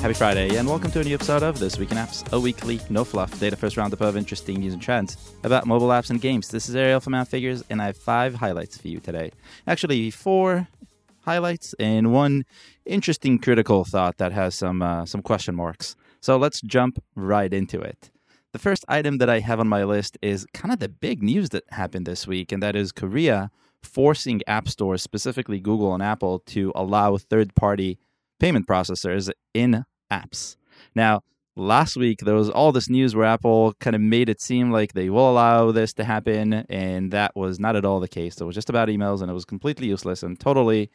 Happy Friday, and welcome to a new episode of This Week in Apps, a weekly, no-fluff, data-first roundup of interesting news and trends about mobile apps and games. This is Ariel from AppFigures, and I have 5 highlights for you today. Actually, 4 highlights and one interesting critical thought that has some question marks. So let's jump right into it. The first item that I have on my list is kind of the big news that happened this week, and that is Korea forcing app stores, specifically Google and Apple, to allow third-party payment processors in apps. Now, last week, there was all this news where Apple kind of made it seem like they will allow this to happen, and that was not at all the case. It was just about emails, and it was completely useless and totally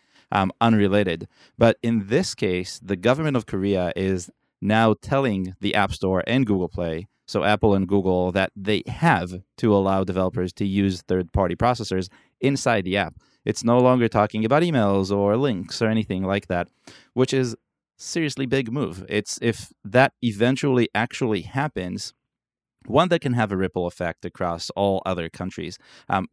unrelated. But in this case, the government of Korea is now telling the App Store and Google Play, so Apple and Google, that they have to allow developers to use third-party processors inside the app. It's no longer talking about emails or links or anything like that, which is seriously big move. It's, if that eventually actually happens, one, that can have a ripple effect across all other countries.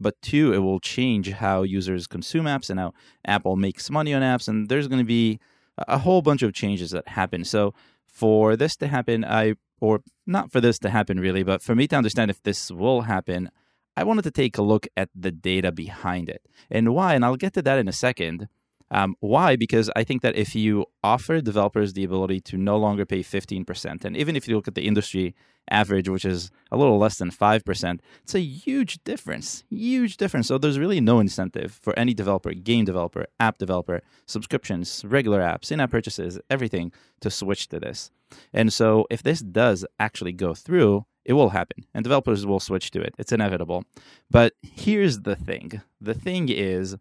But two, it will change how users consume apps and how Apple makes money on apps. And there's going to be a whole bunch of changes that happen. So for this to happen, but for me to understand if this will happen, I wanted to take a look at the data behind it. And why? And I'll get to that in a second. Why? Because I think that if you offer developers the ability to no longer pay 15%, and even if you look at the industry average, which is a little less than 5%, it's a huge difference, huge difference. So there's really no incentive for any developer, game developer, app developer, subscriptions, regular apps, in-app purchases, everything, to switch to this. And so if this does actually go through, it will happen, and developers will switch to it. It's inevitable. But here's the thing. The thing is,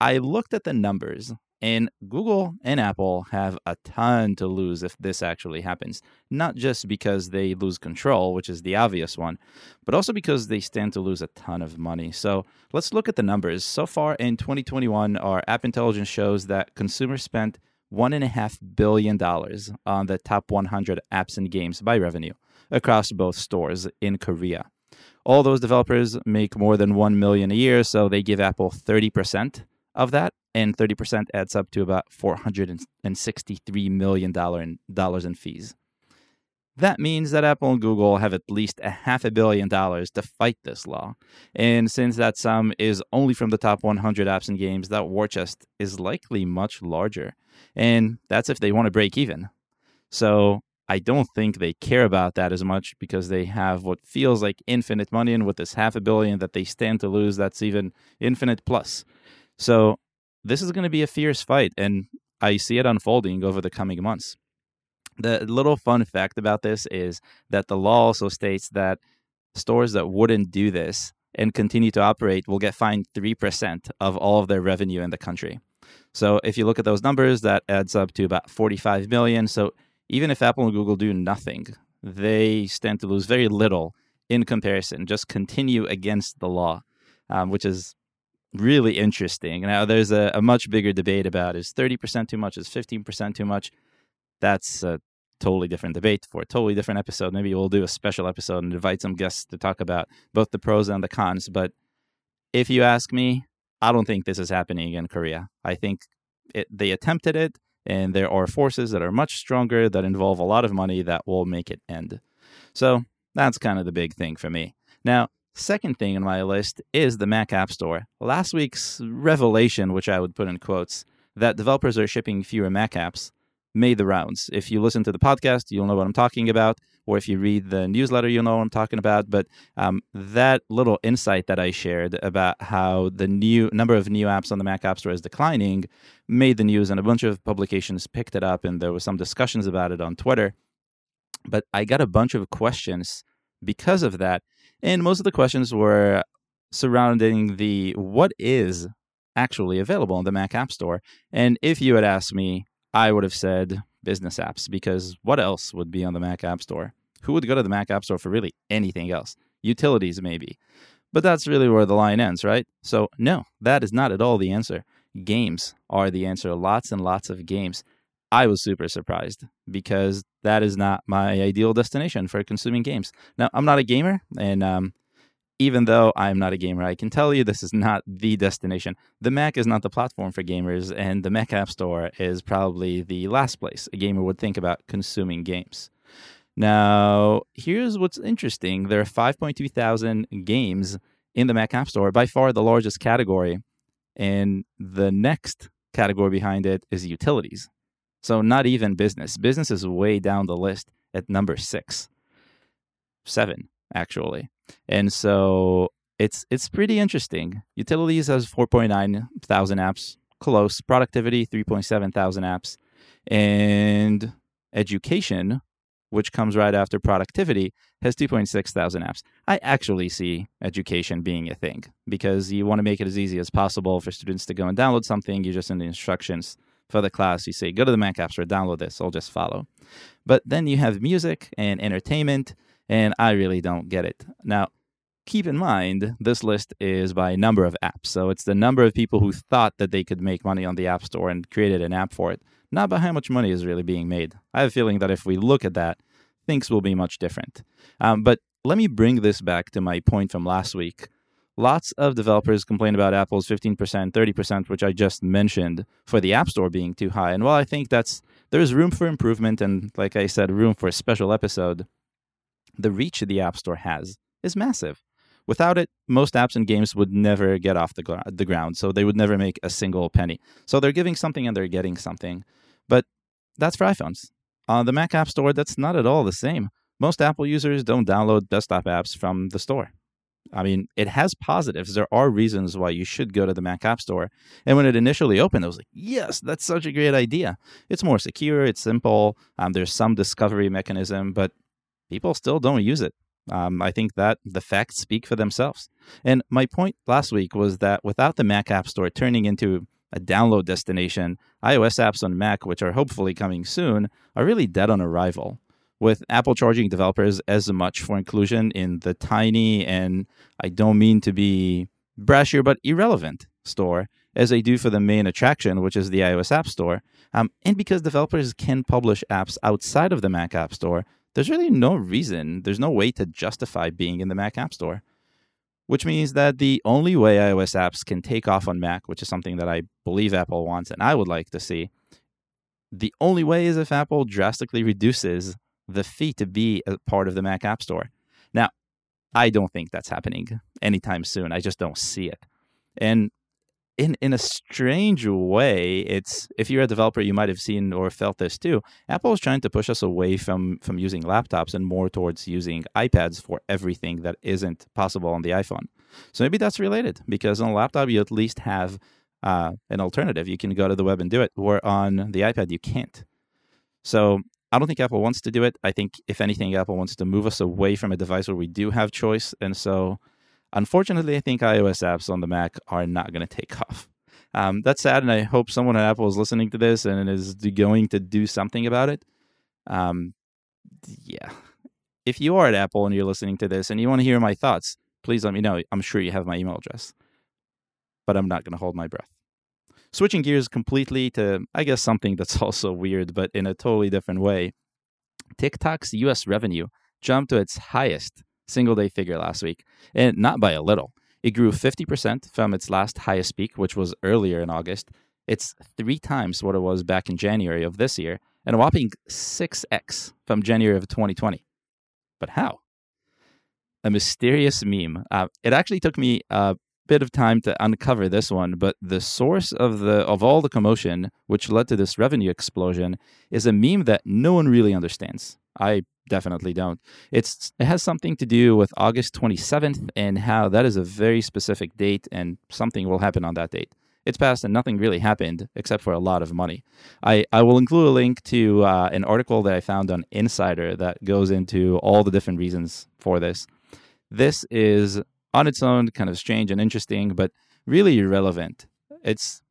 I looked at the numbers, and Google and Apple have a ton to lose if this actually happens, not just because they lose control, which is the obvious one, but also because they stand to lose a ton of money. So let's look at the numbers. So far in 2021, our app intelligence shows that consumers spent $1.5 billion on the top 100 apps and games by revenue across both stores in Korea. All those developers make more than $1 million a year, so they give Apple 30% of that, and 30% adds up to about $463 million in fees. That means that Apple and Google have at least $500 million to fight this law. And since that sum is only from the top 100 apps and games, that war chest is likely much larger. And that's if they want to break even. So I don't think they care about that as much, because they have what feels like infinite money, and with this $500 million that they stand to lose, that's even infinite plus. So this is going to be a fierce fight, and I see it unfolding over the coming months. The little fun fact about this is that the law also states that stores that wouldn't do this and continue to operate will get fined 3% of all of their revenue in the country. So if you look at those numbers, that adds up to about $45 million. So even if Apple and Google do nothing, they stand to lose very little in comparison, just continue against the law, which is really interesting. Now, there's a much bigger debate about, is 30% too much, is 15% too much? That's a totally different debate for a totally different episode. Maybe we'll do a special episode and invite some guests to talk about both the pros and the cons. But if you ask me, I don't think this is happening in Korea. I think they attempted it, and there are forces that are much stronger that involve a lot of money that will make it end. So that's kind of the big thing for me. Now, second thing on my list is the Mac App Store. Last week's revelation, which I would put in quotes, that developers are shipping fewer Mac apps, made the rounds. If you listen to the podcast, you'll know what I'm talking about, or if you read the newsletter, you'll know what I'm talking about. But that little insight that I shared about how the new number of new apps on the Mac App Store is declining made the news, and a bunch of publications picked it up, and there was some discussions about it on Twitter. But I got a bunch of questions because of that, and most of the questions were surrounding the what is actually available on the Mac App Store. And if you had asked me, I would have said business apps, because what else would be on the Mac App Store? Who would go to the Mac App Store for really anything else? Utilities, maybe. But that's really where the line ends, right? So no, that is not at all the answer. Games are the answer. Lots and lots of games. I was super surprised, because that is not my ideal destination for consuming games. Now, I'm not a gamer, and Even though I'm not a gamer, I can tell you this is not the destination. The Mac is not the platform for gamers, and the Mac App Store is probably the last place a gamer would think about consuming games. Now, here's what's interesting. There are 5.2 thousand games in the Mac App Store, by far the largest category. And the next category behind it is utilities. So not even business. Business is way down the list at number 7, actually. And so it's pretty interesting. Utilities has 4.9 thousand apps, close. Productivity, 3.7 thousand apps. And education, which comes right after productivity, has 2.6 thousand apps. I actually see education being a thing because you want to make it as easy as possible for students to go and download something. You just in the instructions for the class, you say, go to the Mac App Store, download this, I'll just follow. But then you have music and entertainment, and I really don't get it. Now, keep in mind, this list is by number of apps. So it's the number of people who thought that they could make money on the App Store and created an app for it, not by how much money is really being made. I have a feeling that if we look at that, things will be much different. But let me bring this back to my point from last week. Lots of developers complain about Apple's 15%, 30%, which I just mentioned, for the App Store being too high. And while I think there's room for improvement and, like I said, room for a special episode, the reach the App Store has is massive. Without it, most apps and games would never get off the ground, so they would never make a single penny. So they're giving something and they're getting something. But that's for iPhones. On the Mac App Store, that's not at all the same. Most Apple users don't download desktop apps from the store. I mean, it has positives. There are reasons why you should go to the Mac App Store. And when it initially opened, I was like, yes, that's such a great idea. It's more secure. It's simple. There's some discovery mechanism, but people still don't use it. I think that the facts speak for themselves. And my point last week was that without the Mac App Store turning into a download destination, iOS apps on Mac, which are hopefully coming soon, are really dead on arrival, with Apple charging developers as much for inclusion in the tiny, and I don't mean to be brash here, but irrelevant store, as they do for the main attraction, which is the iOS App Store. And because developers can publish apps outside of the Mac App Store, there's really no reason, there's no way to justify being in the Mac App Store, which means that the only way iOS apps can take off on Mac, which is something that I believe Apple wants and I would like to see, the only way is if Apple drastically reduces the fee to be a part of the Mac App Store. Now, I don't think that's happening anytime soon. I just don't see it. And in a strange way, it's, if you're a developer, you might have seen or felt this too. Apple is trying to push us away from using laptops and more towards using iPads for everything that isn't possible on the iPhone. So maybe that's related, because on a laptop, you at least have an alternative. You can go to the web and do it, where on the iPad, you can't. So I don't think Apple wants to do it. I think, if anything, Apple wants to move us away from a device where we do have choice. And so, unfortunately, I think iOS apps on the Mac are not going to take off. That's sad, and I hope someone at Apple is listening to this and is going to do something about it. Yeah. If you are at Apple and you're listening to this and you want to hear my thoughts, please let me know. I'm sure you have my email address, but I'm not going to hold my breath. Switching gears completely to, I guess, something that's also weird, but in a totally different way. TikTok's U.S. revenue jumped to its highest single-day figure last week, and not by a little. It grew 50% from its last highest peak, which was earlier in August. It's 3 times what it was back in January of this year, and a whopping 6x from January of 2020. But how? A mysterious meme. It actually took me bit of time to uncover this one, but the source of all the commotion which led to this revenue explosion is a meme that no one really understands. I definitely don't. It has something to do with August 27th and how that is a very specific date and something will happen on that date. It's passed and nothing really happened except for a lot of money. I will include a link to an article that I found on Insider that goes into all the different reasons for this. This is on its own kind of strange and interesting, but really irrelevant. It's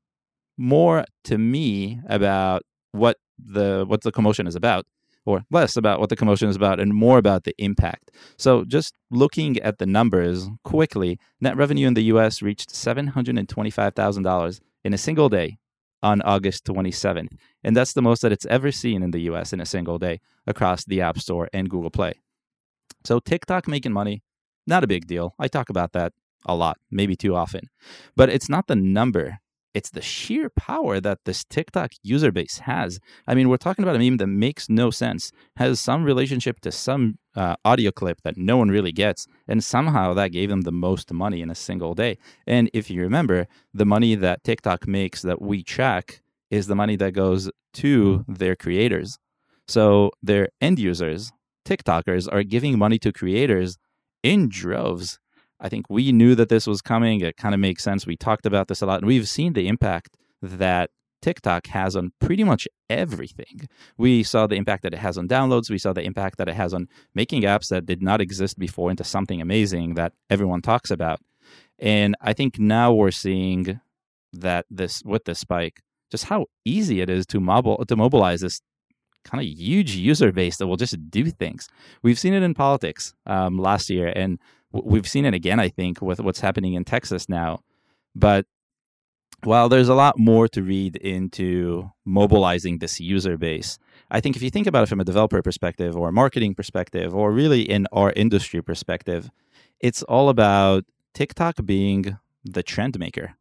more to me about what the commotion is about, or less about what the commotion is about and more about the impact. So just looking at the numbers quickly, net revenue in the US reached $725,000 in a single day on August 27th. And that's the most that it's ever seen in the US in a single day across the App Store and Google Play. So TikTok making money, Not a big deal. I talk about that a lot, maybe too often. But it's not the number. It's the sheer power that this TikTok user base has. I mean, we're talking about a meme that makes no sense, has some relationship to some audio clip that no one really gets, and somehow that gave them the most money in a single day. And if you remember, the money that TikTok makes that we track is the money that goes to their creators. So their end users, TikTokers, are giving money to creators in droves. I think we knew that this was coming. It kind of makes sense. We talked about this a lot, and we've seen the impact that TikTok has on pretty much everything. We saw the impact that it has on downloads. We saw the impact that it has on making apps that did not exist before into something amazing that everyone talks about. And I think now we're seeing that this, with this spike, just how easy it is to mobilize this kind of huge user base that will just do things. We've seen it in politics last year, and we've seen it again, I think, with what's happening in Texas now. But while there's a lot more to read into mobilizing this user base, I think if you think about it from a developer perspective or a marketing perspective or really in our industry perspective, it's all about TikTok being the trend maker.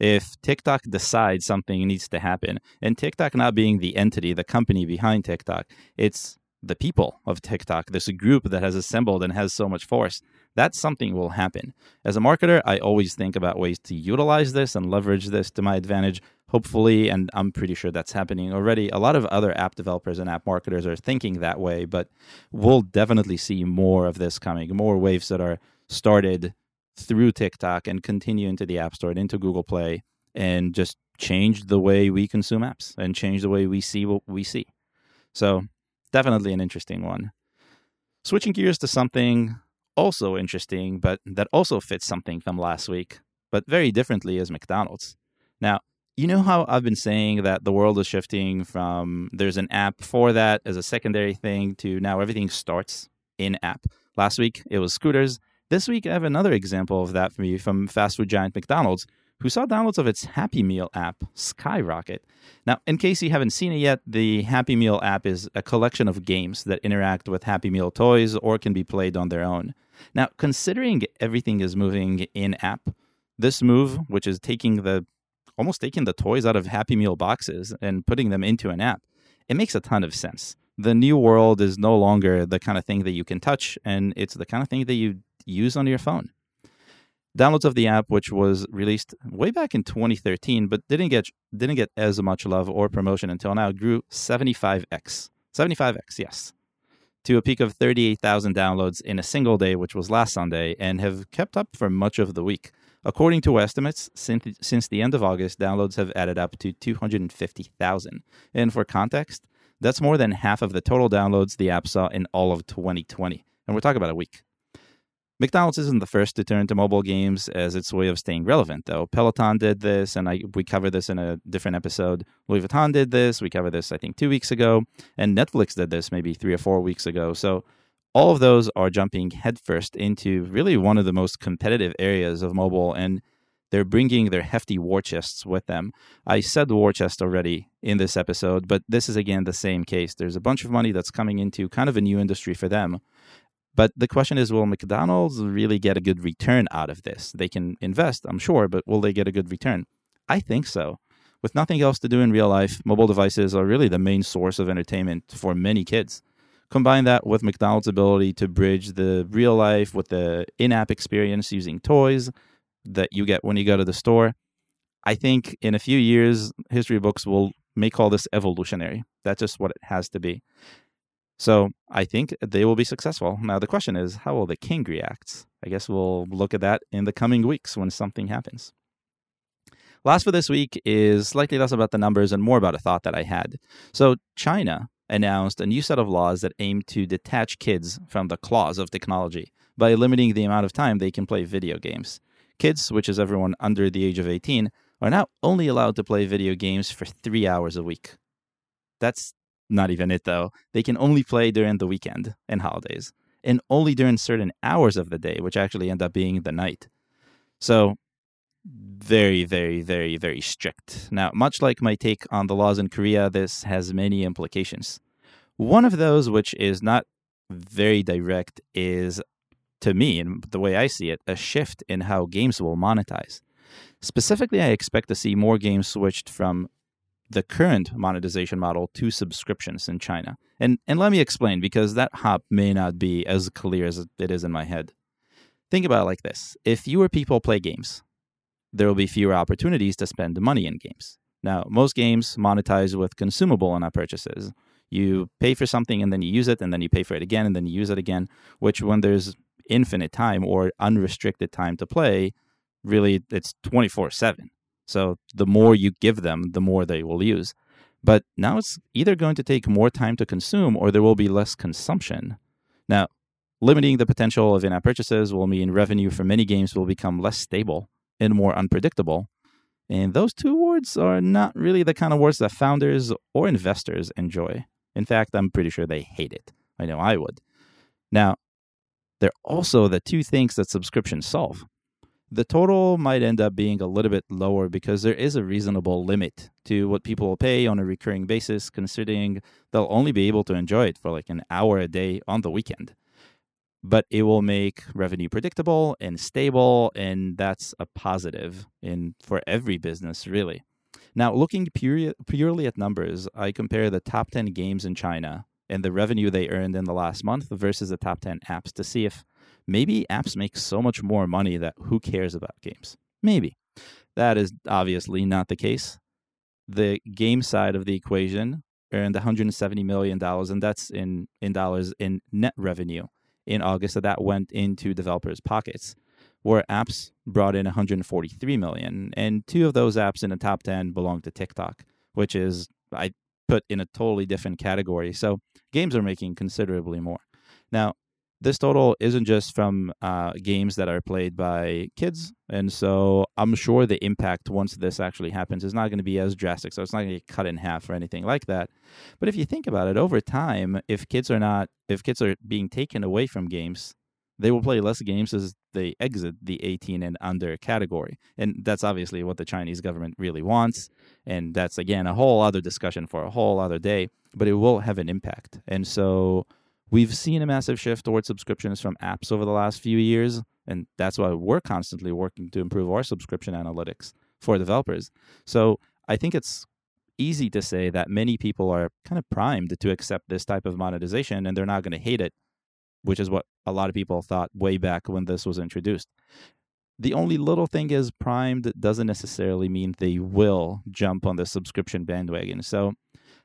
If TikTok decides something needs to happen, and TikTok not being the entity, the company behind TikTok, it's the people of TikTok, this group that has assembled and has so much force, that something will happen. As a marketer, I always think about ways to utilize this and leverage this to my advantage, hopefully, and I'm pretty sure that's happening already. A lot of other app developers and app marketers are thinking that way, but we'll definitely see more of this coming, more waves that are started through TikTok and continue into the App Store and into Google Play and just change the way we consume apps and change the way we see what we see. So definitely an interesting one. Switching gears to something also interesting, but that also fits something from last week, but very differently, is McDonald's. Now, you know how I've been saying that the world is shifting from there's an app for that as a secondary thing to now everything starts in app. Last week, it was scooters. This week, I have another example of that for you from fast food giant McDonald's, who saw downloads of its Happy Meal app skyrocket. Now, in case you haven't seen it yet, the Happy Meal app is a collection of games that interact with Happy Meal toys or can be played on their own. Now, considering everything is moving in app, this move, which is almost taking the toys out of Happy Meal boxes and putting them into an app, it makes a ton of sense. The new world is no longer the kind of thing that you can touch, and it's the kind of thing that you use on your phone. Downloads of the app, which was released way back in 2013, but didn't get as much love or promotion until now, grew 75x. 75x, yes. To a peak of 38,000 downloads in a single day, which was last Sunday, and have kept up for much of the week. According to estimates, since the end of August, downloads have added up to 250,000. And for context, that's more than half of the total downloads the app saw in all of 2020. And we're talking about a week. McDonald's isn't the first to turn to mobile games as its way of staying relevant, though. Peloton did this, and we covered this in a different episode. Louis Vuitton did this. We covered this, I think, 2 weeks ago. And Netflix did this maybe 3 or 4 weeks ago. So all of those are jumping headfirst into really one of the most competitive areas of mobile, and they're bringing their hefty war chests with them. I said war chest already in this episode, but this is, again, the same case. There's a bunch of money that's coming into kind of a new industry for them. But the question is, will McDonald's really get a good return out of this? They can invest, I'm sure, but will they get a good return? I think so. With nothing else to do in real life, mobile devices are really the main source of entertainment for many kids. Combine that with McDonald's ability to bridge the real life with the in-app experience using toys that you get when you go to the store. I think in a few years, history books will make all this evolutionary. That's just what it has to be. So I think they will be successful. Now, the question is, how will the king react? I guess we'll look at that in the coming weeks when something happens. Last for this week is slightly less about the numbers and more about a thought that I had. So China announced a new set of laws that aim to detach kids from the claws of technology by limiting the amount of time they can play video games. Kids, which is everyone under the age of 18, are now only allowed to play video games for 3 hours a week. That's not even it, though. They can only play during the weekend and holidays, and only during certain hours of the day, which actually end up being the night. So very, very, very, very strict. Now, much like my take on the laws in Korea, this has many implications. One of those, which is not very direct, is to me, and the way I see it, a shift in how games will monetize. Specifically, I expect to see more games switched from the current monetization model to subscriptions in China. And let me explain, because that hop may not be as clear as it is in my head. Think about it like this. If fewer people play games, there will be fewer opportunities to spend money in games. Now, most games monetize with consumable in-app purchases. You pay for something, and then you use it, and then you pay for it again, and then you use it again, which when there's infinite time or unrestricted time to play, really, it's 24/7. So the more you give them, the more they will use. But now it's either going to take more time to consume or there will be less consumption. Now, limiting the potential of in-app purchases will mean revenue for many games will become less stable and more unpredictable. And those two words are not really the kind of words that founders or investors enjoy. In fact, I'm pretty sure they hate it. I know I would. Now, they're also the two things that subscriptions solve. The total might end up being a little bit lower because there is a reasonable limit to what people will pay on a recurring basis, considering they'll only be able to enjoy it for like an hour a day on the weekend. But it will make revenue predictable and stable, and that's a positive for every business, really. Now, looking purely at numbers, I compare the top 10 games in China and the revenue they earned in the last month versus the top 10 apps to see if maybe apps make so much more money that who cares about games? Maybe. That is obviously not the case. The game side of the equation earned $170 million, and that's in dollars in net revenue in August. So that went into developers' pockets, where apps brought in $143 million. And two of those apps in the top 10 belong to TikTok, which is, I put in a totally different category. So games are making considerably more. Now, this total isn't just from games that are played by kids. And so I'm sure the impact once this actually happens is not going to be as drastic. So it's not going to get cut in half or anything like that. But if you think about it, over time, if kids are being taken away from games, they will play less games as they exit the 18 and under category. And that's obviously what the Chinese government really wants. And that's, again, a whole other discussion for a whole other day. But it will have an impact. And so we've seen a massive shift towards subscriptions from apps over the last few years, and that's why we're constantly working to improve our subscription analytics for developers. So I think it's easy to say that many people are kind of primed to accept this type of monetization, and they're not going to hate it, which is what a lot of people thought way back when this was introduced. The only little thing is primed doesn't necessarily mean they will jump on the subscription bandwagon. So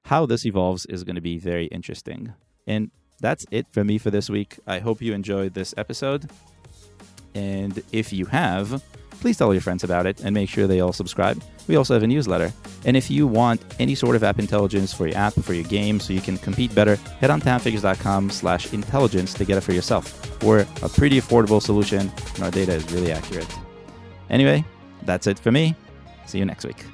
how this evolves is going to be very interesting. And that's it for me for this week. I hope you enjoyed this episode. And if you have, please tell your friends about it and make sure they all subscribe. We also have a newsletter. And if you want any sort of app intelligence for your app, for your game, so you can compete better, head on to appfigures.com/intelligence to get it for yourself. We're a pretty affordable solution, and our data is really accurate. Anyway, that's it for me. See you next week.